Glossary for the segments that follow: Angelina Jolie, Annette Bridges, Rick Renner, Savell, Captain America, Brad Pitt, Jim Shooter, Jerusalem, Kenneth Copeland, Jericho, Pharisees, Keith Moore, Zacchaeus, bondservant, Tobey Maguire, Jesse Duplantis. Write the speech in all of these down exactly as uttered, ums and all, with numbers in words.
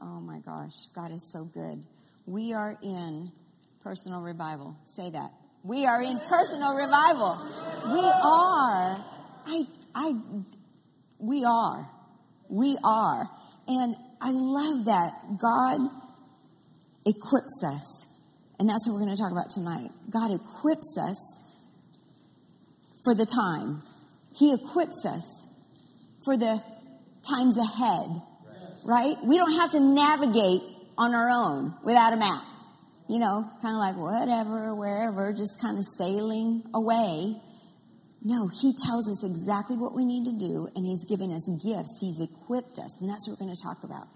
Oh my gosh, God is so good. We are in personal revival. Say that. We are in personal revival. We are. I, I, we are. We are. And I love that God equips us. And that's what we're going to talk about tonight. God equips us for the time. He equips us for the times ahead, right? We don't have to navigate on our own without a map. You know, kind of like whatever, wherever, just kind of sailing away. No, he tells us exactly what we need to do, and he's given us gifts. He's equipped us, and that's what we're going to talk about.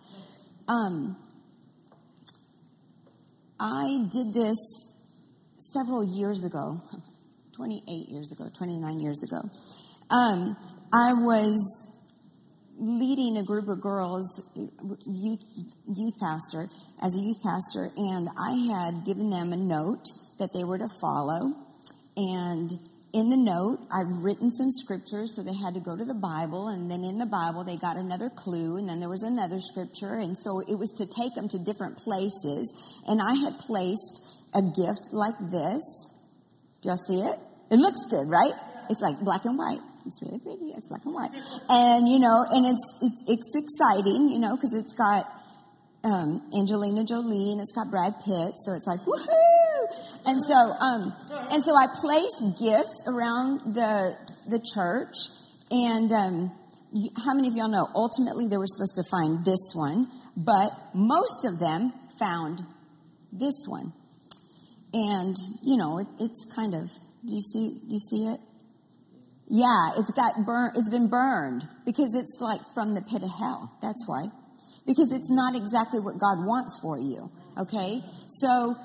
Um, I did this several years ago, twenty-eight years ago, twenty-nine years ago. Um, I was leading a group of girls, youth, youth pastor, as a youth pastor, and I had given them a note that they were to follow, and in the note, I've written some scriptures, so they had to go to the Bible, and then in the Bible, they got another clue, and then there was another scripture, and so it was to take them to different places, and I had placed a gift like this. Do y'all see it? It looks good, right? It's like black and white. It's really pretty. It's black and white. And, you know, and it's it's, it's exciting, you know, because it's got um, Angelina Jolie, and it's got Brad Pitt, so it's like, woohoo! And so, um, and so I placed gifts around the the church, and um, you, how many of y'all know? Ultimately, they were supposed to find this one, but most of them found this one. And you know, it, it's kind of do you see do you see it? Yeah, it's got burn. It's been burned because it's like from the pit of hell. That's why, because it's not exactly what God wants for you. Okay, so.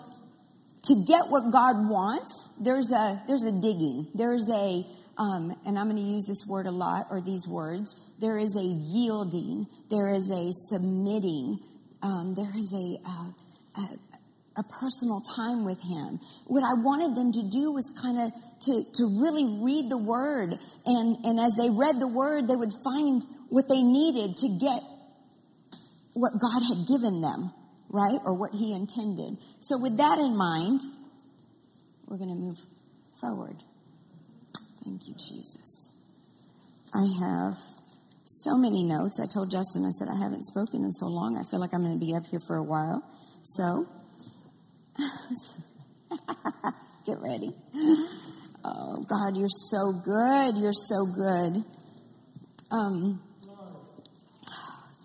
To get what God wants, there's a there's a digging. There's a, um, and I'm going to use this word a lot, or these words. There is a yielding. There is a submitting. Um, there is a, uh, a a personal time with Him. What I wanted them to do was kind of to to really read the Word, and and as they read the Word, they would find what they needed to get what God had given them. Right? Or what he intended. So with that in mind, we're going to move forward. Thank you, Jesus. I have so many notes. I told Justin, I said, I haven't spoken in so long. I feel like I'm going to be up here for a while. So, get ready. Oh, God, you're so good. You're so good. Um,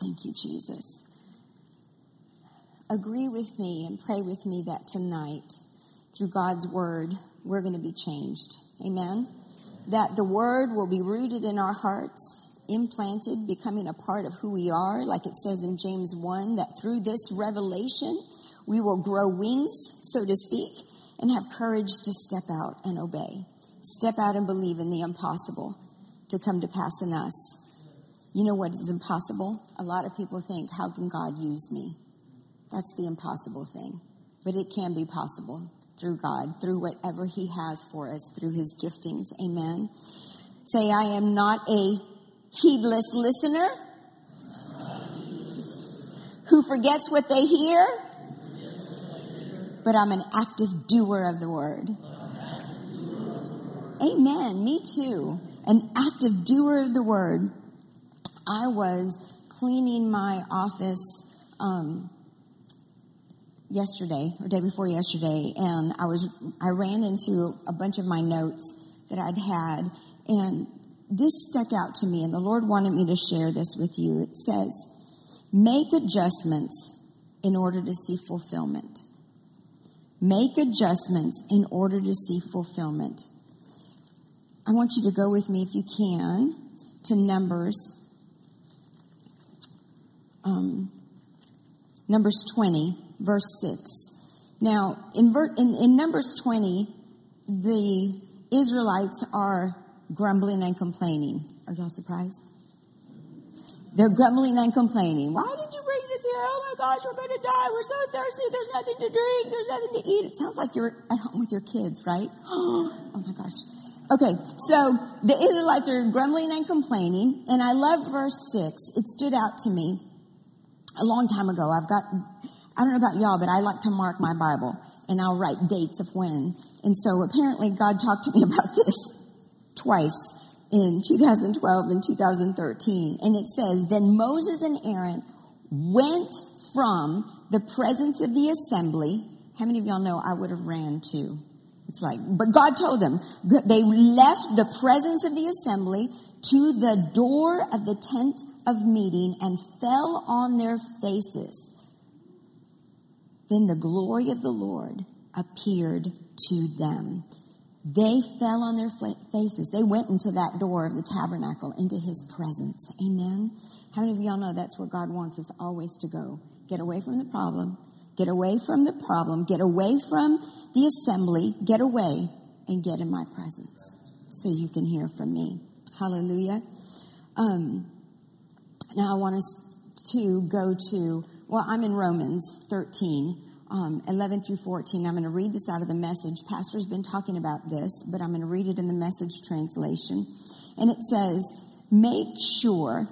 thank you, Jesus. Agree with me and pray with me that tonight, through God's word, we're going to be changed. Amen? That the word will be rooted in our hearts, implanted, becoming a part of who we are, like it says in James one, that through this revelation, we will grow wings, so to speak, and have courage to step out and obey. Step out and believe in the impossible to come to pass in us. You know what is impossible? A lot of people think, how can God use me? That's the impossible thing. But it can be possible through God, through whatever he has for us, through his giftings. Amen. Say, I am not a heedless listener who forgets what they hear, but I'm an active doer of the word. Amen. Me too. An active doer of the word. I was cleaning my office, um, yesterday or day before yesterday, and I was I ran into a bunch of my notes that I'd had, and this stuck out to me, and the Lord wanted me to share this with you. It says, make adjustments in order to see fulfillment. Make adjustments in order to see fulfillment. I want you to go with me, if you can, to Numbers um, Numbers twenty. Verse six. Now, in, in, in Numbers twenty, the Israelites are grumbling and complaining. Are y'all surprised? They're grumbling and complaining. Why did you bring this here? Oh my gosh, we're going to die. We're so thirsty. There's nothing to drink. There's nothing to eat. It sounds like you're at home with your kids, right? Oh my gosh. Okay, so the Israelites are grumbling and complaining, and I love verse six. It stood out to me. a long time ago. I've got, I don't know about y'all, but I like to mark my Bible, and I'll write dates of when. And so apparently God talked to me about this twice in two thousand twelve and two thousand thirteen. And it says, then Moses and Aaron went from the presence of the assembly. How many of y'all know I would have ran too? It's like, but God told them that they left the presence of the assembly to the door of the tent of meeting and fell on their faces. Then the glory of the Lord appeared to them. They fell on their faces. They went into that door of the tabernacle, into his presence. Amen. How many of y'all know that's where God wants us always to go? Get away from the problem. Get away from the problem. Get away from the assembly. Get away and get in my presence so you can hear from me. Hallelujah. Um, now I want us to go to, well, I'm in Romans thirteen. Um, eleven through fourteen. I'm going to read this out of the Message. Pastor's been talking about this, but I'm going to read it in the Message translation. And it says, make sure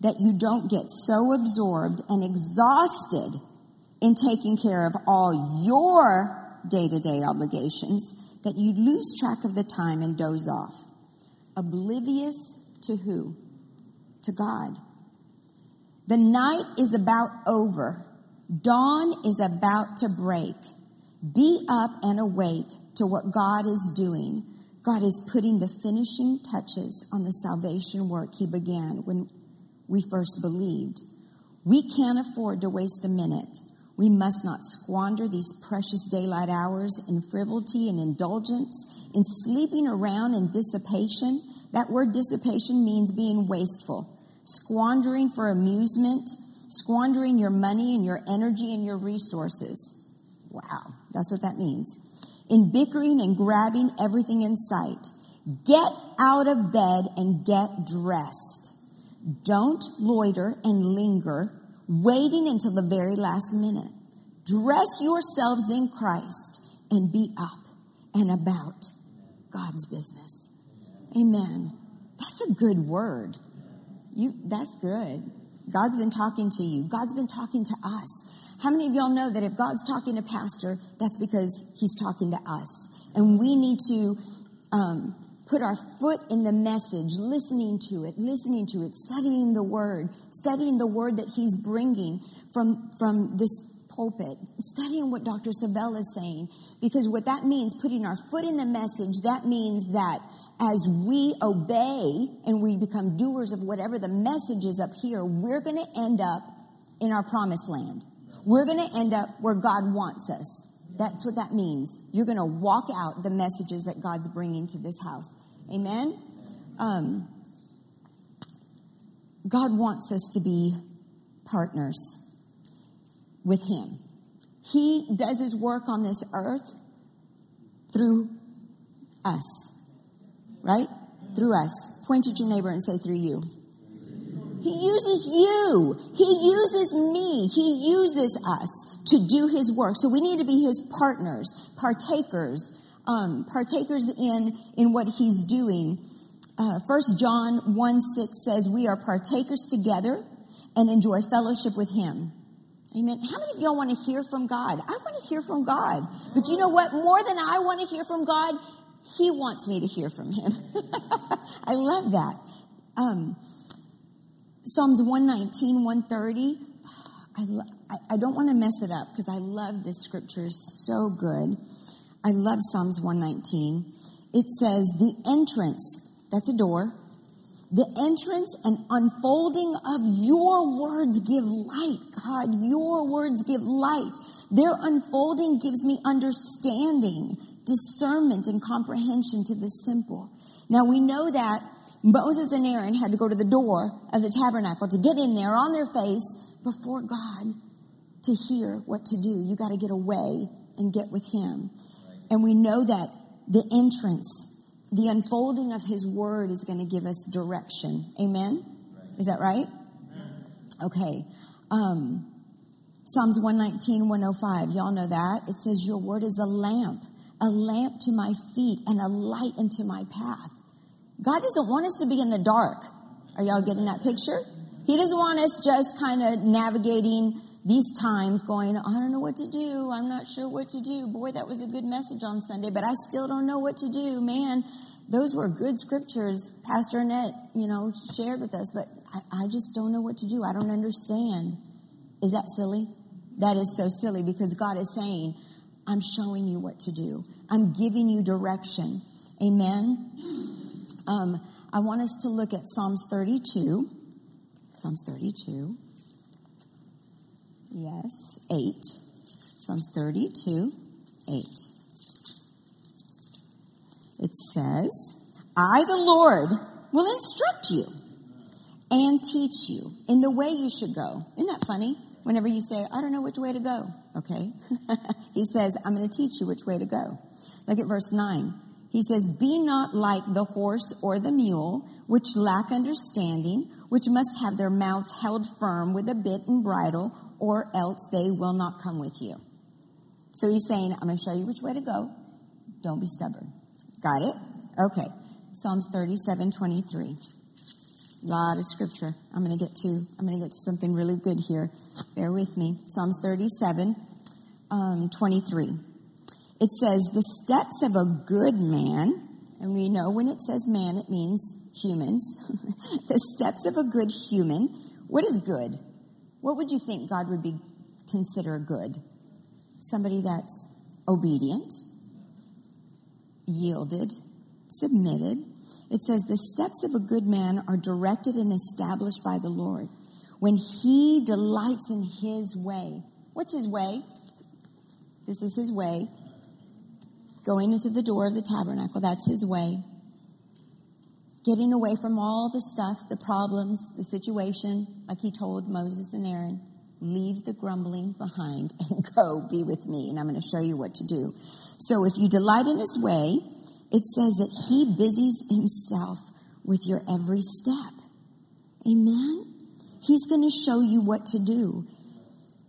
that you don't get so absorbed and exhausted in taking care of all your day-to-day obligations that you lose track of the time and doze off. Oblivious to who? To God. The night is about over. Dawn is about to break. Be up and awake to what God is doing. God is putting the finishing touches on the salvation work he began when we first believed. We can't afford to waste a minute. We must not squander these precious daylight hours in frivolity and indulgence, in sleeping around in dissipation. That word dissipation means being wasteful, squandering for amusement, squandering your money and your energy and your resources. Wow, that's what that means. In bickering and grabbing everything in sight. Get out of bed and get dressed. Don't loiter and linger, waiting until the very last minute. Dress yourselves in Christ and be up and about God's business. Amen. That's a good word. You, that's good. God's been talking to you. God's been talking to us. How many of y'all know that if God's talking to pastor, that's because he's talking to us? And we need to um, put our foot in the message, listening to it, listening to it, studying the word, studying the word that he's bringing from, from this pulpit, studying what Doctor Savell is saying. Because what that means, putting our foot in the message, that means that as we obey and we become doers of whatever the message is up here, we're going to end up in our promised land. We're going to end up where God wants us. That's what that means. You're going to walk out the messages that God's bringing to this house. Amen? Um, God wants us to be partners with him. He does his work on this earth through us, right? Through us. Point at your neighbor and say, through you. He uses you. He uses me. He uses us to do his work. So we need to be his partners, partakers, um, partakers in, in what he's doing. Uh, First John one six says we are partakers together and enjoy fellowship with him. Amen. How many of y'all want to hear from God? I want to hear from God. But you know what? More than I want to hear from God, he wants me to hear from him. I love that. Um, Psalms one nineteen, one thirty. I, lo- I, I don't want to mess it up because I love this scripture so good. I love Psalms one nineteen. It says, the entrance, that's a door. The entrance and unfolding of your words give light. God, your words give light. Their unfolding gives me understanding, discernment, and comprehension to the simple. Now, we know that Moses and Aaron had to go to the door of the tabernacle to get in there on their face before God to hear what to do. You got to get away and get with him. And we know that the entrance, the unfolding of his word, is going to give us direction. Amen? Is that right? Okay. Um, Psalms one nineteen, one oh five. Y'all know that. It says, your word is a lamp, a lamp to my feet and a light unto my path. God doesn't want us to be in the dark. Are y'all getting that picture? He doesn't want us just kind of navigating these times going, I don't know what to do. I'm not sure what to do. Boy, that was a good message on Sunday, but I still don't know what to do. Man, those were good scriptures Pastor Annette, you know, shared with us, but I, I just don't know what to do. I don't understand. Is that silly? That is so silly, because God is saying, I'm showing you what to do. I'm giving you direction. Amen. Um, I want us to look at Psalms thirty-two. Psalms thirty-two. Yes, eight. Psalms thirty-two, eight. It says, I, the Lord, will instruct you and teach you in the way you should go. Isn't that funny? Whenever you say, I don't know which way to go. Okay. He says, I'm going to teach you which way to go. Look at verse nine. He says, be not like the horse or the mule, which lack understanding, which must have their mouths held firm with a bit and bridle, or else they will not come with you. So he's saying, I'm going to show you which way to go. Don't be stubborn. Got it? Okay. Psalms thirty-seven twenty-three. A lot of scripture. I'm going to get to, I'm going to get to something really good here. Bear with me. Psalms thirty-seven, um, twenty-three. It says, the steps of a good man, and we know when it says man, it means humans. The steps of a good human. What is good? What would you think God would be consider good? Somebody that's obedient, yielded, submitted. It says, the steps of a good man are directed and established by the Lord. When he delights in his way. What's his way? This is his way. Going into the door of the tabernacle, that's his way. Getting away from all the stuff, the problems, the situation, like he told Moses and Aaron, leave the grumbling behind and go be with me, and I'm going to show you what to do. So if you delight in his way, it says that he busies himself with your every step. Amen? He's going to show you what to do.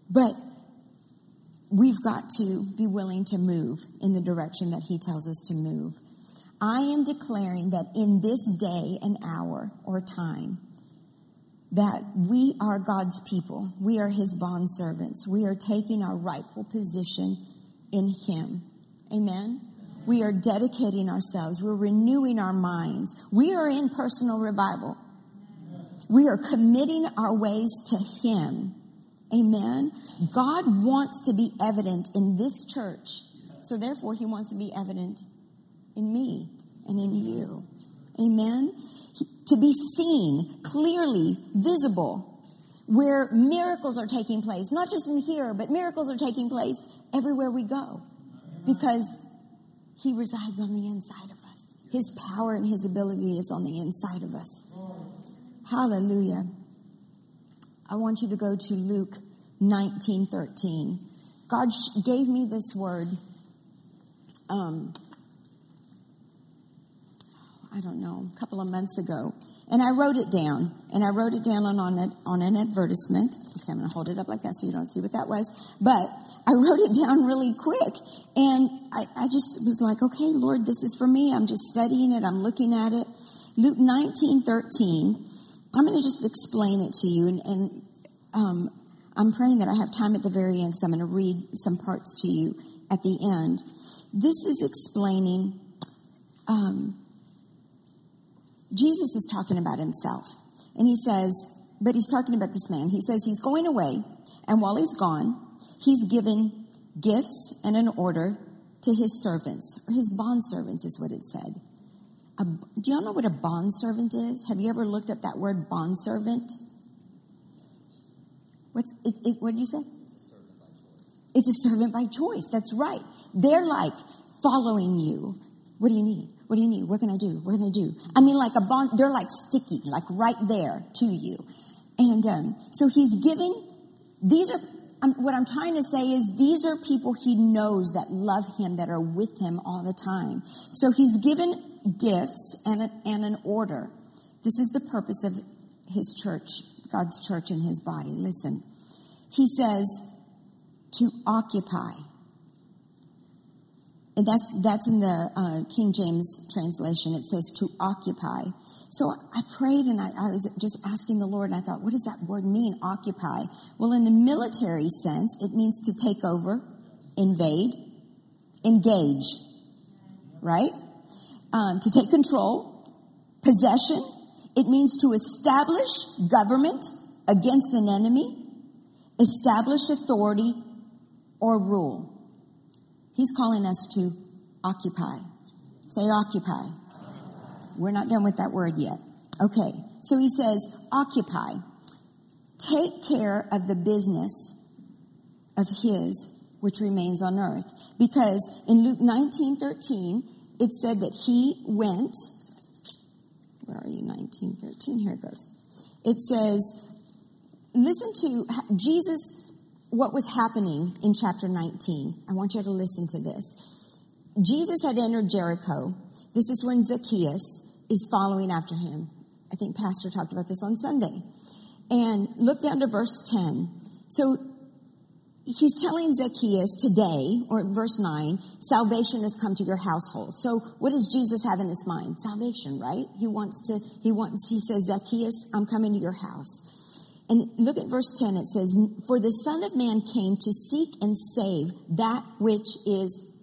But we've got to be willing to move in the direction that he tells us to move. I am declaring that in this day and hour or time, that we are God's people. We are his bondservants. We are taking our rightful position in him. Amen? We are dedicating ourselves. We're renewing our minds. We are in personal revival. We are committing our ways to him. Amen. God wants to be evident in this church. So therefore, he wants to be evident in me and in you. Amen. He, to be seen clearly, visible, where miracles are taking place. Not just in here, but miracles are taking place everywhere we go. Because he resides on the inside of us. His power and his ability is on the inside of us. Hallelujah. I want you to go to Luke nineteen thirteen. God gave me this word. Um, I don't know, a couple of months ago, and I wrote it down. And I wrote it down on on, a, on an advertisement. Okay, I'm going to hold it up like that so you don't see what that was. But I wrote it down really quick, and I, I just was like, "Okay, Lord, this is for me." I'm just studying it. I'm looking at it. Luke nineteen thirteen. I'm going to just explain it to you, and, and um, I'm praying that I have time at the very end, because I'm going to read some parts to you at the end. This is explaining, um, Jesus is talking about himself, and he says, but he's talking about this man. He says he's going away, and while he's gone, he's given gifts and an order to his servants, or his bondservants is what it said. A, do y'all know what a bondservant is? Have you ever looked up that word bondservant? What's it, it, what did you say? It's a servant by choice. It's a servant by choice. That's right. They're like following you. What do you need? What do you need? What can I do? What can I do? I mean, like a bond, they're like sticky, like right there to you. And um, so he's giving, these are, um, what I'm trying to say is these are people he knows that love him, that are with him all the time. So he's given gifts and, a, and an order. This is the purpose of his church, God's church and his body. Listen, he says to occupy. And that's, that's in the uh, King James translation. It says to occupy. So I prayed and I, I was just asking the Lord, and I thought, what does that word mean, occupy? Well, in the military sense, it means to take over, invade, engage, right? Um, to take control, possession. It means to establish government against an enemy, establish authority or rule. He's calling us to occupy. Say occupy. We're not done with that word yet. Okay, so he says, occupy. Take care of the business of his which remains on earth. Because in Luke nineteen thirteen, it said that he went, where are you, nineteen thirteen, here it goes. It says, listen to Jesus, what was happening in chapter nineteen. I want you to listen to this. Jesus had entered Jericho. This is when Zacchaeus is following after him. I think Pastor talked about this on Sunday. And look down to verse ten. So he's telling Zacchaeus today, or verse nine, salvation has come to your household. So what does Jesus have in his mind? Salvation, right? He wants to, he wants, he says, Zacchaeus, I'm coming to your house. And look at verse ten. It says, for the Son of Man came to seek and save that which is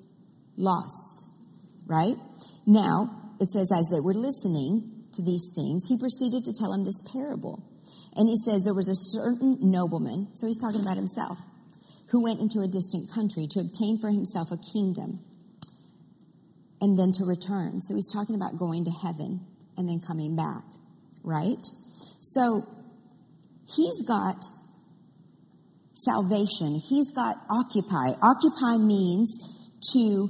lost, right? Now, it says, as they were listening to these things, he proceeded to tell him this parable. And he says, there was a certain nobleman, so he's talking about himself, who went into a distant country to obtain for himself a kingdom and then to return. So he's talking about going to heaven and then coming back, right? So he's got salvation. He's got occupy. Occupy means to...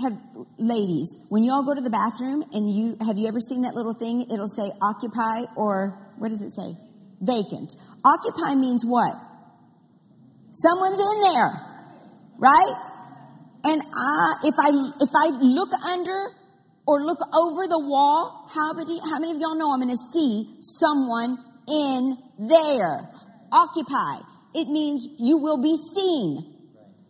Have, ladies, when you all go to the bathroom and you, have you ever seen that little thing? It'll say occupy, or what does it say? Vacant. Occupy means what? Someone's in there, right? And I, if I, if I look under or look over the wall, how many, how many of y'all know I'm going to see someone in there? Occupy. It means you will be seen.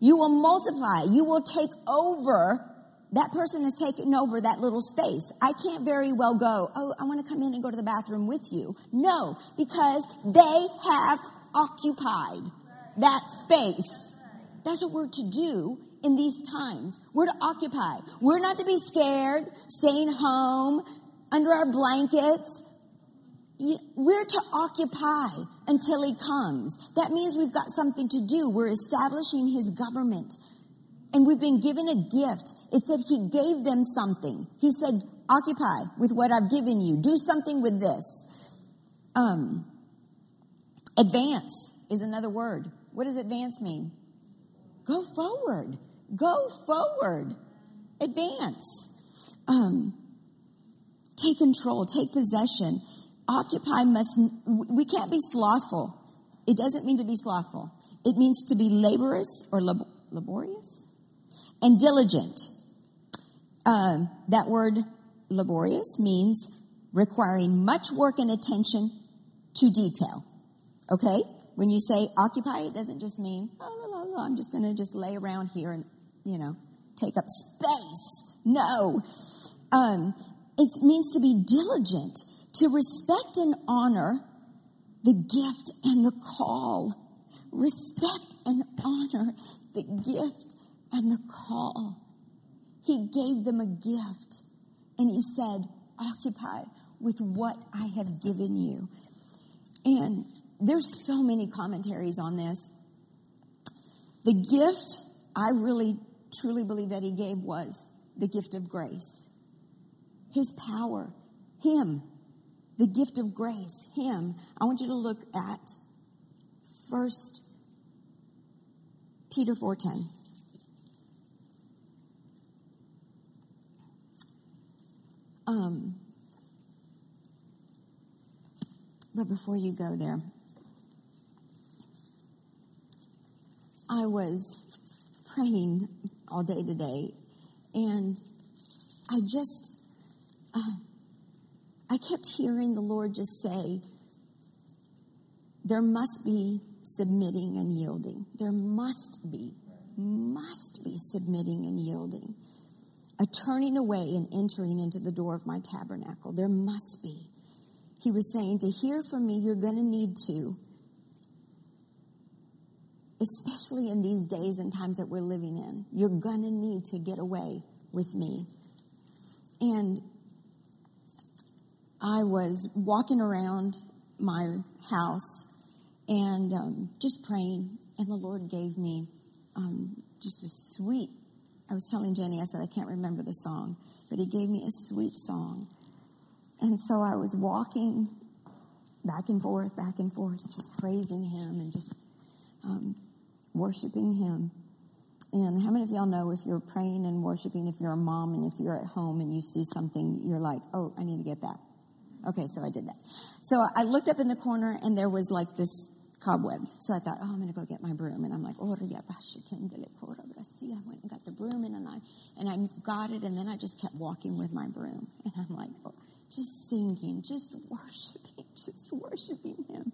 You will multiply. You will take over. That person has taken over that little space. I can't very well go, oh, I want to come in and go to the bathroom with you. No, because they have occupied that space. That's what we're to do in these times. We're to occupy. We're not to be scared, staying home, under our blankets. We're to occupy until he comes. That means we've got something to do. We're establishing his government. And we've been given a gift. It said he gave them something. He said, occupy with what I've given you. Do something with this. Um, advance is another word. What does advance mean? Go forward. Go forward. Advance. Um, take control. Take possession. Occupy must, we can't be slothful. It doesn't mean to be slothful. It means to be laborious or lab, laborious and diligent. Um, that word laborious means requiring much work and attention to detail. Okay? When you say occupy, it doesn't just mean, oh, la, la, la, I'm just going to just lay around here and, you know, take up space. No. Um, it means to be diligent. To respect and honor the gift and the call. Respect and honor the gift and the call. He gave them a gift. And he said, occupy with what I have given you. And there's so many commentaries on this. The gift I really, truly believe that he gave was the gift of grace. His power. Him. The gift of grace, him. I want you to look at First Peter four ten. Um, but before you go there, I was praying all day today, and I just... Uh, I kept hearing the Lord just say, there must be submitting and yielding. There must be must be submitting and yielding, a turning away and entering into the door of my tabernacle. There must be. He was saying, to hear from me, you're going to need to, especially in these days and times that we're living in, you're going to need to get away with me. And I was walking around my house and um, just praying, and the Lord gave me um, just a sweet, I was telling Jenny, I said, I can't remember the song, but he gave me a sweet song. And so I was walking back and forth, back and forth, just praising him and just um, worshiping him. And how many of y'all know if you're praying and worshiping, if you're a mom and if you're at home and you see something, you're like, oh, I need to get that. Okay, so I did that. So I looked up in the corner and there was like this cobweb. So I thought, oh, I'm going to go get my broom. And I'm like, oh, yeah, I went and got the broom and I, and I got it. And then I just kept walking with my broom. And I'm like, oh, just singing, just worshiping, just worshiping him.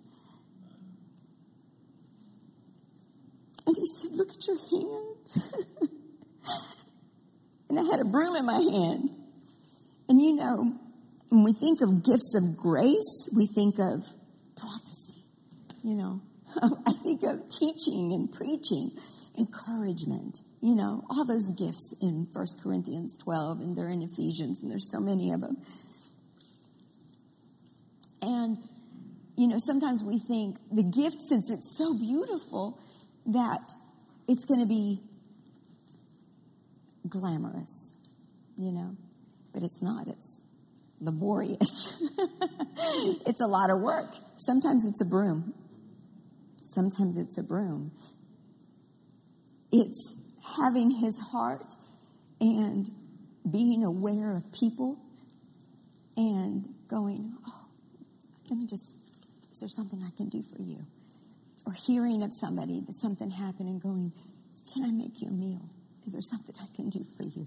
And he said, look at your hand. And I had a broom in my hand. And you know, when we think of gifts of grace, we think of prophecy. You know, I think of teaching and preaching, encouragement, you know, all those gifts in First Corinthians twelve, and they're in Ephesians, and there's so many of them. And, you know, sometimes we think the gift, since it's so beautiful, that it's going to be glamorous, you know, but it's not. It's laborious. It's a lot of work. Sometimes it's a broom. Sometimes it's a broom. It's having his heart and being aware of people and going, oh, let me just, is there something I can do for you? Or hearing of somebody that something happened and going, can I make you a meal? Is there something I can do for you?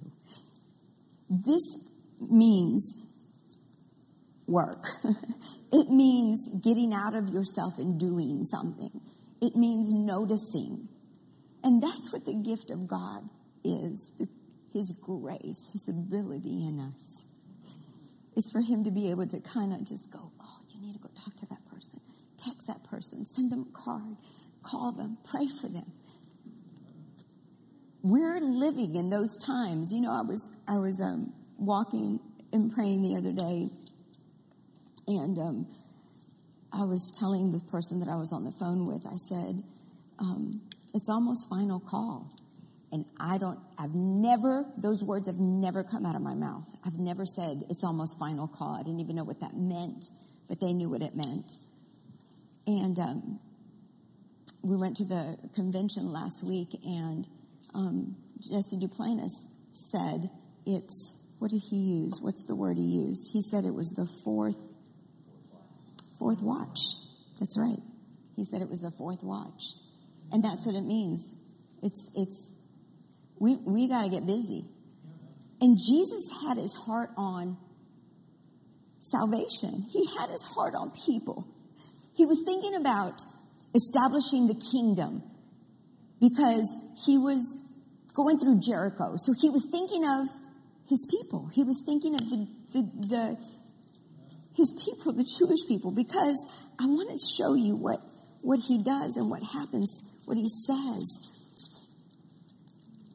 This means work. It means getting out of yourself and doing something. It means noticing. And that's what the gift of God is, his grace, his ability in us. It's for him to be able to kind of just go, oh, you need to go talk to that person. Text that person, send them a card, call them, pray for them. We're living in those times. You know, I was I was um, walking and praying the other day, and um, I was telling the person that I was on the phone with, I said, um, it's almost final call. And I don't, I've never, those words have never come out of my mouth. I've never said, it's almost final call. I didn't even know what that meant, but they knew what it meant. And um, we went to the convention last week, and um, Jesse Duplantis said it's, what did he use? What's the word he used? He said it was the fourth, fourth watch. That's right. He said it was the fourth watch. And that's what it means. It's, it's, we, we got to get busy. And Jesus had his heart on salvation. He had his heart on people. He was thinking about establishing the kingdom because he was going through Jericho. So he was thinking of his people. He was thinking of the, the, the his people, the Jewish people, because I want to show you what, what he does and what happens, what he says.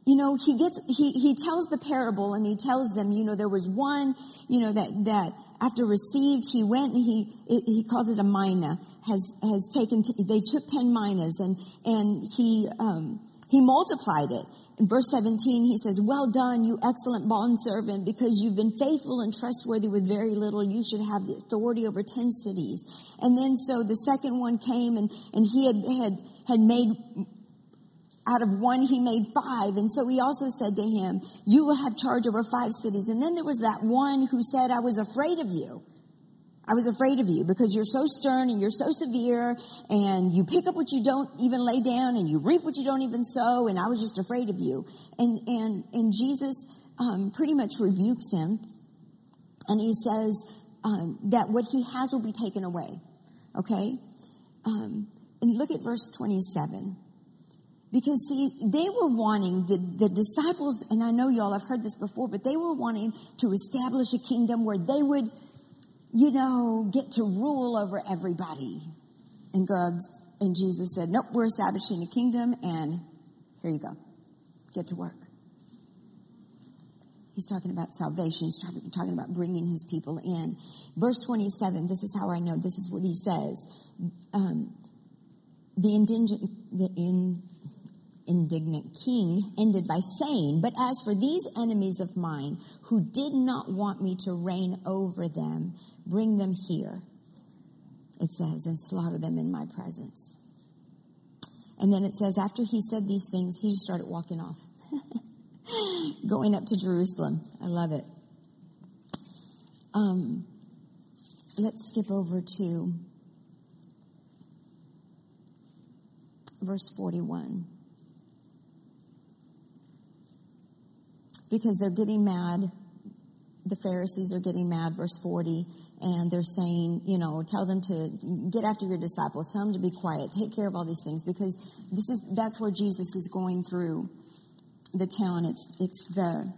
You know, he gets he, he tells the parable and he tells them, you know, there was one, you know, that that after received, he went and he he called it a mina. Has has taken. T- they took ten minas, and and he um, he multiplied it. In verse seventeen, he says, "Well done, you excellent bondservant, because you've been faithful and trustworthy with very little. You should have the authority over ten cities." And then so the second one came, and and he had had had made. Out of one, he made five. And so he also said to him, you will have charge over five cities. And then there was that one who said, I was afraid of you. I was afraid of you because you're so stern and you're so severe and you pick up what you don't even lay down and you reap what you don't even sow. And I was just afraid of you. And, and, and Jesus, um, pretty much rebukes him. And he says, um, that what he has will be taken away. Okay. Um, and look at verse twenty-seven. Because, see, they were wanting, the, the disciples, and I know y'all have heard this before, but they were wanting to establish a kingdom where they would, you know, get to rule over everybody. And God, and Jesus said, nope, we're establishing a kingdom, and here you go. Get to work. He's talking about salvation. He's talking about bringing his people in. Verse twenty-seven, this is how I know. This is what he says. Um, the indigent... The in, indignant king ended by saying, but as for these enemies of mine who did not want me to reign over them, bring them here, it says, and slaughter them in my presence. And then it says, after he said these things, he just started walking off, going up to Jerusalem. I love it. Um, let's skip over to verse forty-one. Because they're getting mad. The Pharisees are getting mad, verse forty, and they're saying, you know, tell them to get after your disciples, tell them to be quiet, take care of all these things, because this is that's where Jesus is going through the town. It's it's the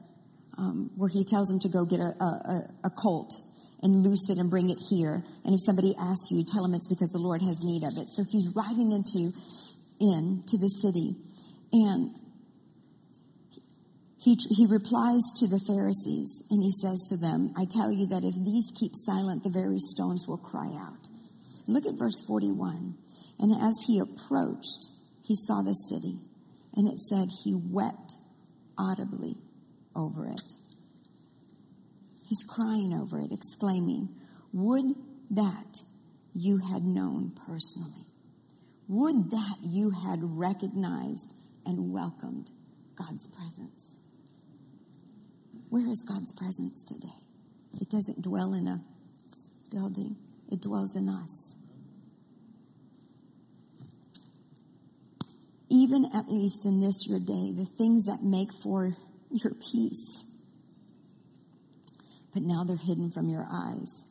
um, where he tells them to go get a, a, a colt and loose it and bring it here. And if somebody asks you, tell them it's because the Lord has need of it. So he's riding into in to the city, and He, he replies to the Pharisees, and he says to them, I tell you that if these keep silent, the very stones will cry out. Look at verse forty-one. And as he approached, he saw the city, and it said he wept audibly over it. He's crying over it, exclaiming, would that you had known personally. Would that you had recognized and welcomed God's presence. Where is God's presence today? It doesn't dwell in a building. It dwells in us. Even at least in this your day, the things that make for your peace, but now they're hidden from your eyes.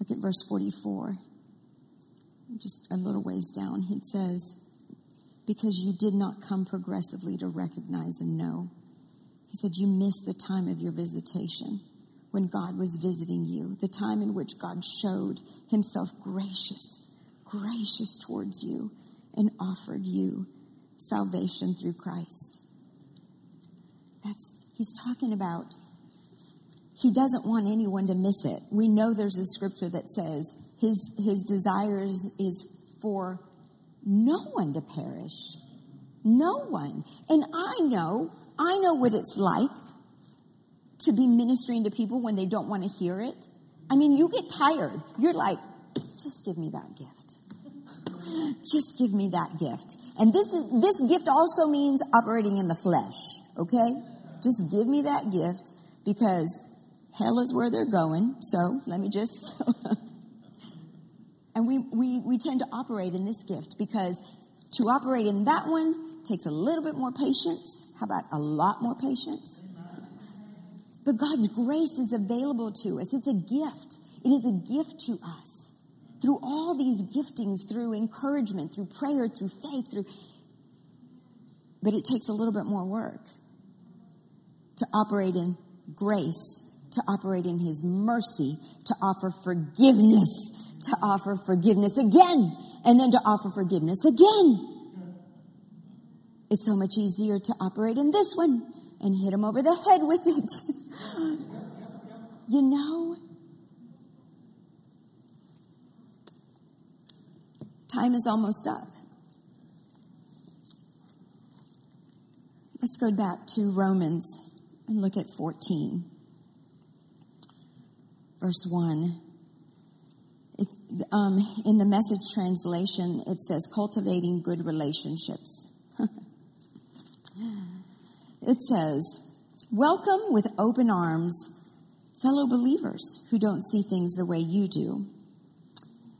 Look at verse forty-four. Just a little ways down. It says, because you did not come progressively to recognize and know. He said, you missed the time of your visitation when God was visiting you, the time in which God showed himself gracious, gracious towards you and offered you salvation through Christ. That's, he's talking about, he doesn't want anyone to miss it. We know there's a scripture that says his, his desires is for no one to perish. No one. And I know I know what it's like to be ministering to people when they don't want to hear it. I mean, you get tired. You're like, just give me that gift. Just give me that gift. And this is, this gift also means operating in the flesh, okay? Just give me that gift because hell is where they're going. So let me just... and we, we, we tend to operate in this gift because to operate in that one takes a little bit more patience. How about a lot more patience? But God's grace is available to us. It's a gift. It is a gift to us. Through all these giftings, through encouragement, through prayer, through faith, through. But it takes a little bit more work to operate in grace, to operate in his mercy, to offer forgiveness, to offer forgiveness again, and then to offer forgiveness again. It's so much easier to operate in this one and hit him over the head with it. You know? Time is almost up. Let's go back to Romans and look at fourteen. Verse one. It, um, in the Message translation, it says, cultivating good relationships. It says, welcome with open arms fellow believers who don't see things the way you do.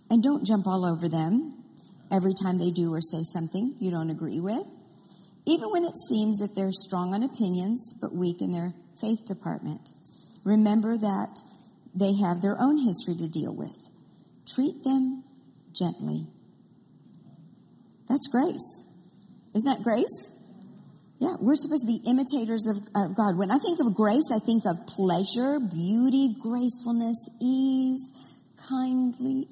And don't jump all over them every time they do or say something you don't agree with, even when it seems that they're strong on opinions but weak in their faith department. Remember that they have their own history to deal with. Treat them gently. That's grace. Isn't that grace? Yeah, we're supposed to be imitators of, of God. When I think of grace, I think of pleasure, beauty, gracefulness, ease, kindly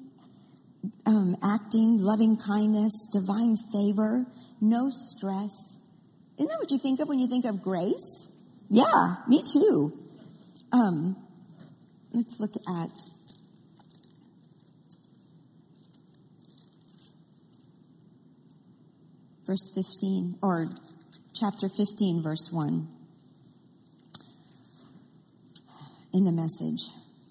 um, acting, loving kindness, divine favor, no stress. Isn't that what you think of when you think of grace? Yeah, me too. Um, let's look at... Verse fifteen, or chapter fifteen, verse one, in the Message.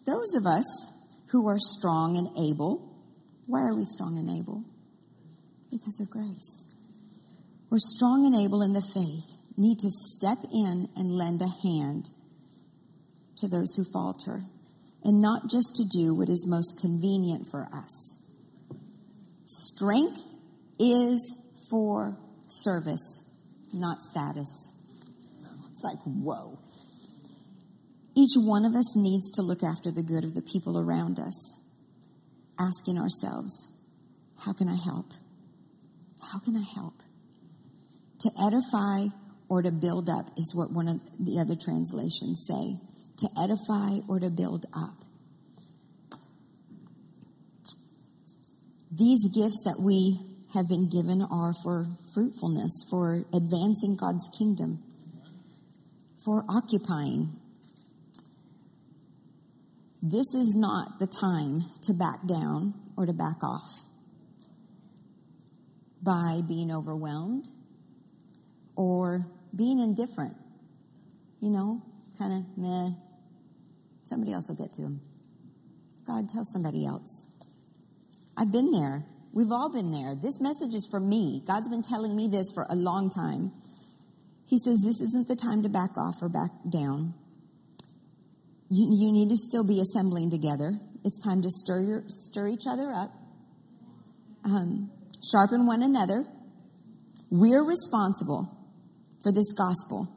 Those of us who are strong and able, why are we strong and able? Because of grace. We're strong and able in the faith, need to step in and lend a hand to those who falter, and not just to do what is most convenient for us. Strength is for service, not status. It's like, whoa. Each one of us needs to look after the good of the people around us, asking ourselves, how can I help? How can I help? To edify or to build up is what one of the other translations say. To edify or to build up. These gifts that we have been given are for fruitfulness, for advancing God's kingdom, for occupying. This is not the time to back down or to back off by being overwhelmed or being indifferent. You know, kind of meh. Somebody else will get to them. God, tell somebody else. I've been there. We've all been there. This message is for me. God's been telling me this for a long time. He says this isn't the time to back off or back down. You, you need to still be assembling together. It's time to stir your, stir each other up, um, sharpen one another. We're responsible for this gospel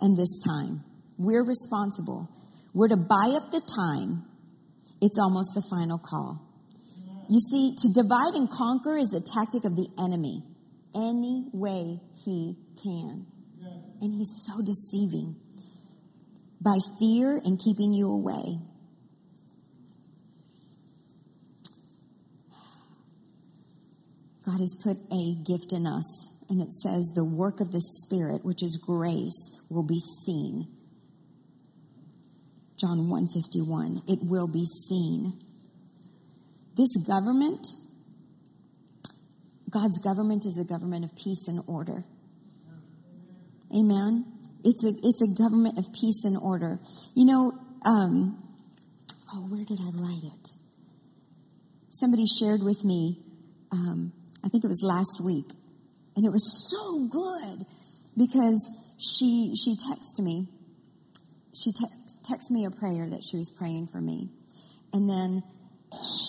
and this time. We're responsible. We're to buy up the time. It's almost the final call. You see, to divide and conquer is the tactic of the enemy, any way he can. Yes. And he's so deceiving by fear and keeping you away. God has put a gift in us, and it says the work of the Spirit, which is grace, will be seen. John one fifty-one, it will be seen. This government, God's government is a government of peace and order. Amen? It's a it's a government of peace and order. You know, um, oh, where did I write it? Somebody shared with me, um, I think it was last week, and it was so good because she she texted me. She te- texted me a prayer that she was praying for me. And then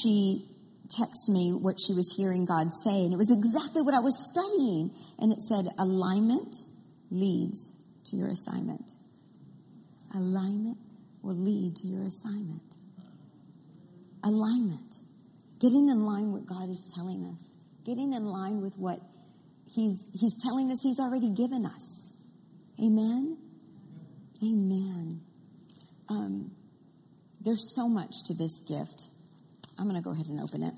she texted me what she was hearing God say, and it was exactly what I was studying. And it said, alignment leads to your assignment. Alignment will lead to your assignment. Alignment. Getting in line with what God is telling us. Getting in line with what He's He's telling us He's already given us. Amen? Amen. Um, there's so much to this gift. I'm going to go ahead and open it.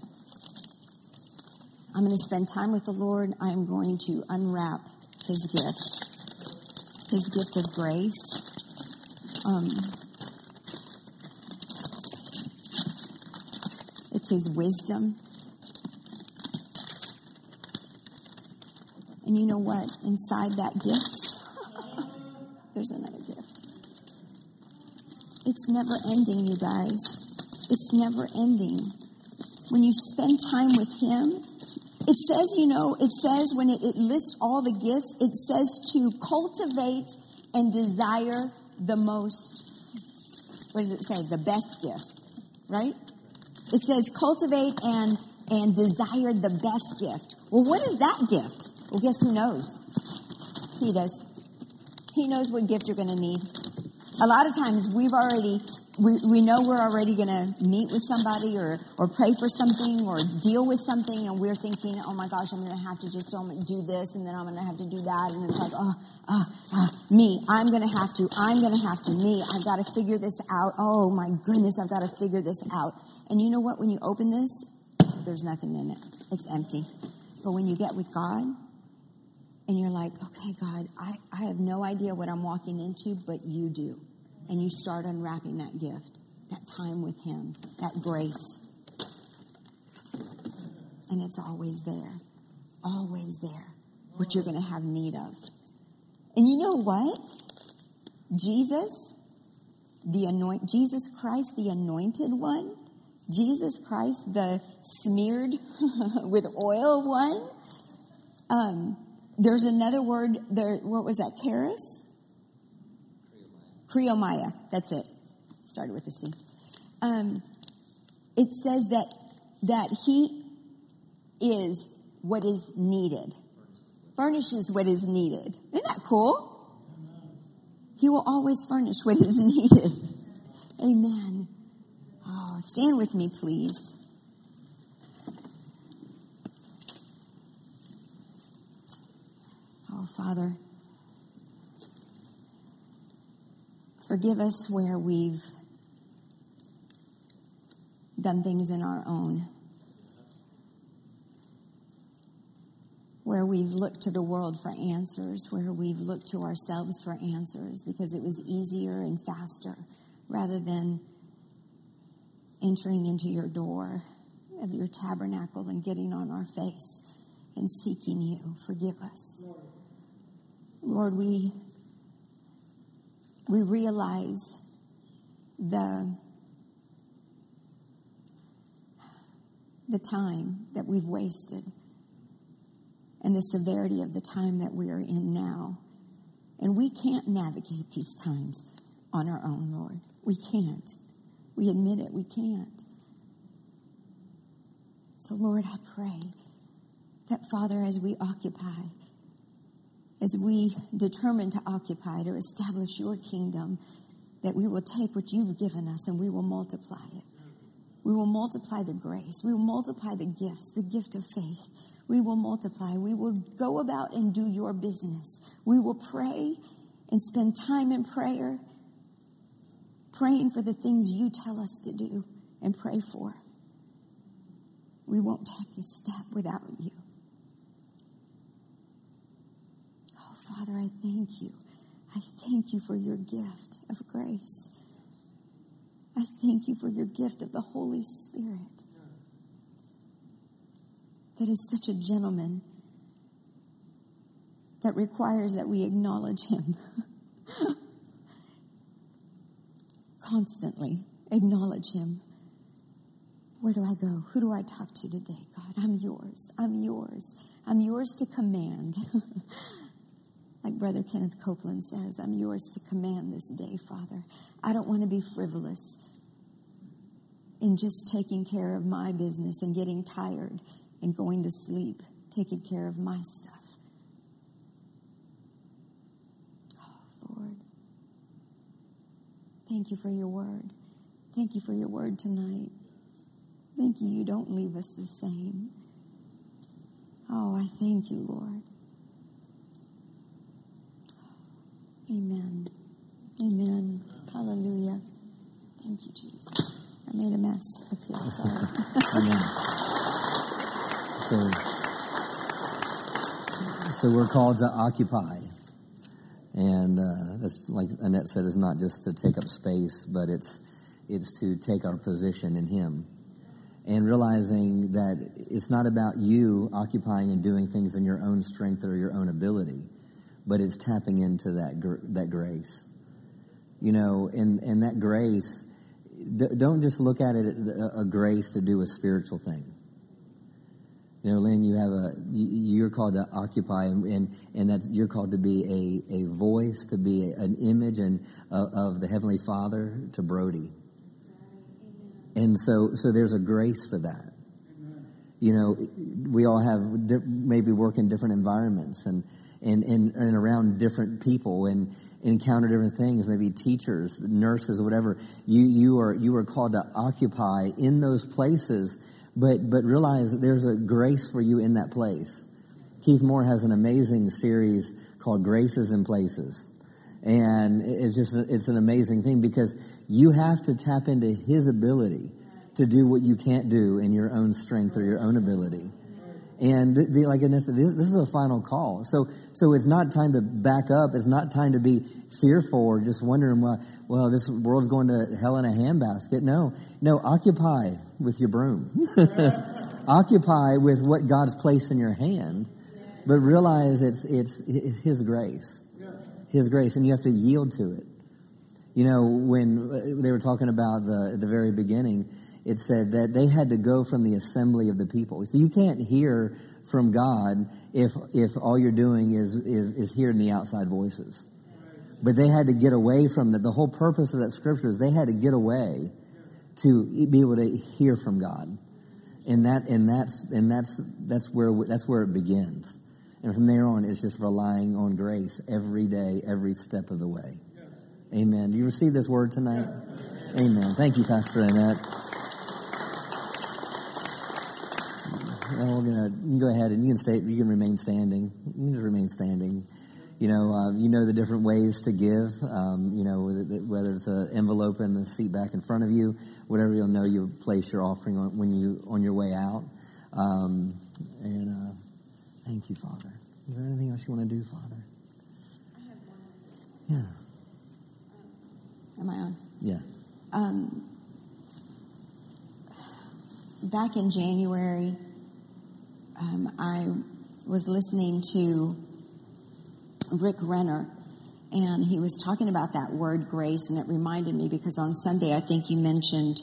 I'm going to spend time with the Lord. I'm going to unwrap His gift, His gift of grace. Um, it's His wisdom. And you know what? Inside that gift, there's another gift. It's never ending, you guys. It's never ending. When you spend time with Him, it says, you know, it says when it, it lists all the gifts, it says to cultivate and desire the most, what does it say? The best gift, right? It says cultivate and, and desire the best gift. Well, what is that gift? Well, guess who knows? He does. He knows what gift you're going to need. A lot of times we've already we, we know we're already going to meet with somebody or, or pray for something or deal with something, and we're thinking, oh my gosh, I'm going to have to just do this, and then I'm going to have to do that, and it's like, oh, oh, oh me, I'm going to have to, I'm going to have to, me, I've got to figure this out. Oh my goodness, I've got to figure this out. And you know what? When you open this, there's nothing in it. It's empty. But when you get with God, and you're like, okay, God, I, I have no idea what I'm walking into, but you do. And you start unwrapping that gift, that time with him, that grace. And it's always there, always there, what you're going to have need of. And you know what? Jesus, the anoint, Jesus Christ, the anointed one, Jesus Christ, the smeared with oil one, um, there's another word there. What was that? Charis? Creomaya. That's it. Started with a C. Um, it says that that he is what is needed. Furnishes what is needed. Isn't that cool? He will always furnish what is needed. Amen. Oh, stand with me, please. Father, forgive us where we've done things in our own, where we've looked to the world for answers, where we've looked to ourselves for answers because it was easier and faster rather than entering into your door of your tabernacle and getting on our face and seeking you. Forgive us. Lord, we we realize the the time that we've wasted and the severity of the time that we are in now. And we can't navigate these times on our own, Lord. We can't. We admit it, we can't. So, Lord, I pray that, Father, as we occupy, as we determine to occupy, to establish your kingdom, that we will take what you've given us and we will multiply it. We will multiply the grace. We will multiply the gifts, the gift of faith. We will multiply. We will go about and do your business. We will pray and spend time in prayer, praying for the things you tell us to do and pray for. We won't take a step without you. Father, I thank you. I thank you for your gift of grace. I thank you for your gift of the Holy Spirit that is such a gentleman that requires that we acknowledge him. Constantly acknowledge him. Where do I go? Who do I talk to today? God, I'm yours. I'm yours. I'm yours to command. Like Brother Kenneth Copeland says, I'm yours to command this day, Father. I don't want to be frivolous in just taking care of my business and getting tired and going to sleep, taking care of my stuff. Oh, Lord. Thank you for your word. Thank you for your word tonight. Thank you, you don't leave us the same. Oh, I thank you, Lord. Amen. Amen. Hallelujah. Thank you, Jesus. I made a mess up here. Sorry. Amen. So, so we're called to occupy. And uh, that's, like Annette said, it's not just to take up space, but it's it's to take our position in him. And realizing that it's not about you occupying and doing things in your own strength or your own ability. But it's tapping into that gr- that grace, you know, and, and that grace. D- don't just look at it a, a grace to do a spiritual thing. You know, Lynn, you have a you're called to occupy, and and that's you're called to be a, a voice, to be a, an image, and uh, of the Heavenly Father to Brody. And so, so there's a grace for that. You know, we all have maybe work in different environments, and. and, and, and around different people and encounter different things, maybe teachers, nurses, whatever. You you are you are called to occupy in those places, but but realize that there's a grace for you in that place. Keith Moore has an amazing series called Graces in Places, and it's just it's an amazing thing because you have to tap into his ability to do what you can't do in your own strength or your own ability. And the, the, like this, this is a final call. So, so it's not time to back up. It's not time to be fearful or just wondering, well, well, this world's going to hell in a handbasket. No, no, occupy with your broom. Occupy with what God's placed in your hand, but realize it's it's, it's His grace, His grace, and you have to yield to it. You know, when they were talking about the at the very beginning, it said that they had to go from the assembly of the people. So you can't hear from God if if all you're doing is is, is hearing the outside voices. But they had to get away from that. The whole purpose of that scripture is they had to get away to be able to hear from God, and that and that's and that's that's where that's where it begins. And from there on, it's just relying on grace every day, every step of the way. Amen. Do you receive this word tonight? Amen. Thank you, Pastor Annette. Now we're gonna you can go ahead and you can stay. You can remain standing. You can just remain standing. You know, uh, you know the different ways to give. Um, you know, whether it's an envelope in the seat back in front of you, whatever, you'll know you place your offering on, when you on your way out. Um, and uh, thank you, Father. Is there anything else you want to do, Father? I have one. Yeah. Am I on? Yeah. Um, back in January. Um, I was listening to Rick Renner, and he was talking about that word grace, and it reminded me because on Sunday I think you mentioned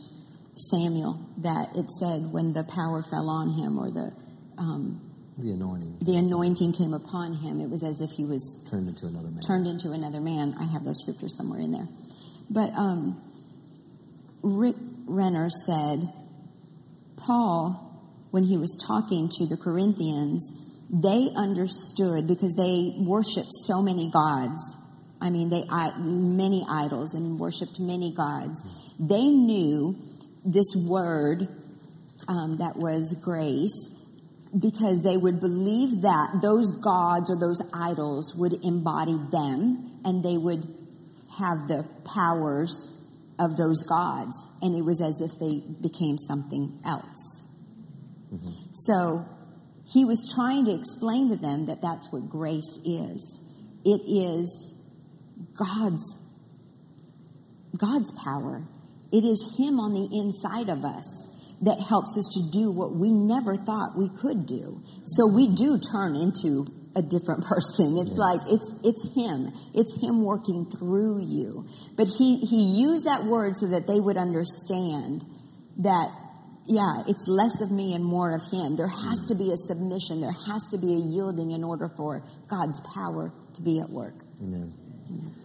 Samuel, that it said when the power fell on him or the um, the anointing the anointing came upon him, it was as if he was turned into another man. Turned into another man. I have those scriptures somewhere in there, but um, Rick Renner said Paul, when he was talking to the Corinthians, they understood because they worshipped so many gods. I mean, they many idols and worshipped many gods. They knew this word um, that was grace because they would believe that those gods or those idols would embody them and they would have the powers of those gods. And it was as if they became something else. Mm-hmm. So he was trying to explain to them that that's what grace is. It is God's, God's power. It is Him on the inside of us that helps us to do what we never thought we could do. So we do turn into a different person. It's yeah. like, it's, it's Him. It's Him working through you. But he, he used that word so that they would understand that yeah, it's less of me and more of Him. There has to be a submission. There has to be a yielding in order for God's power to be at work. Amen. Amen.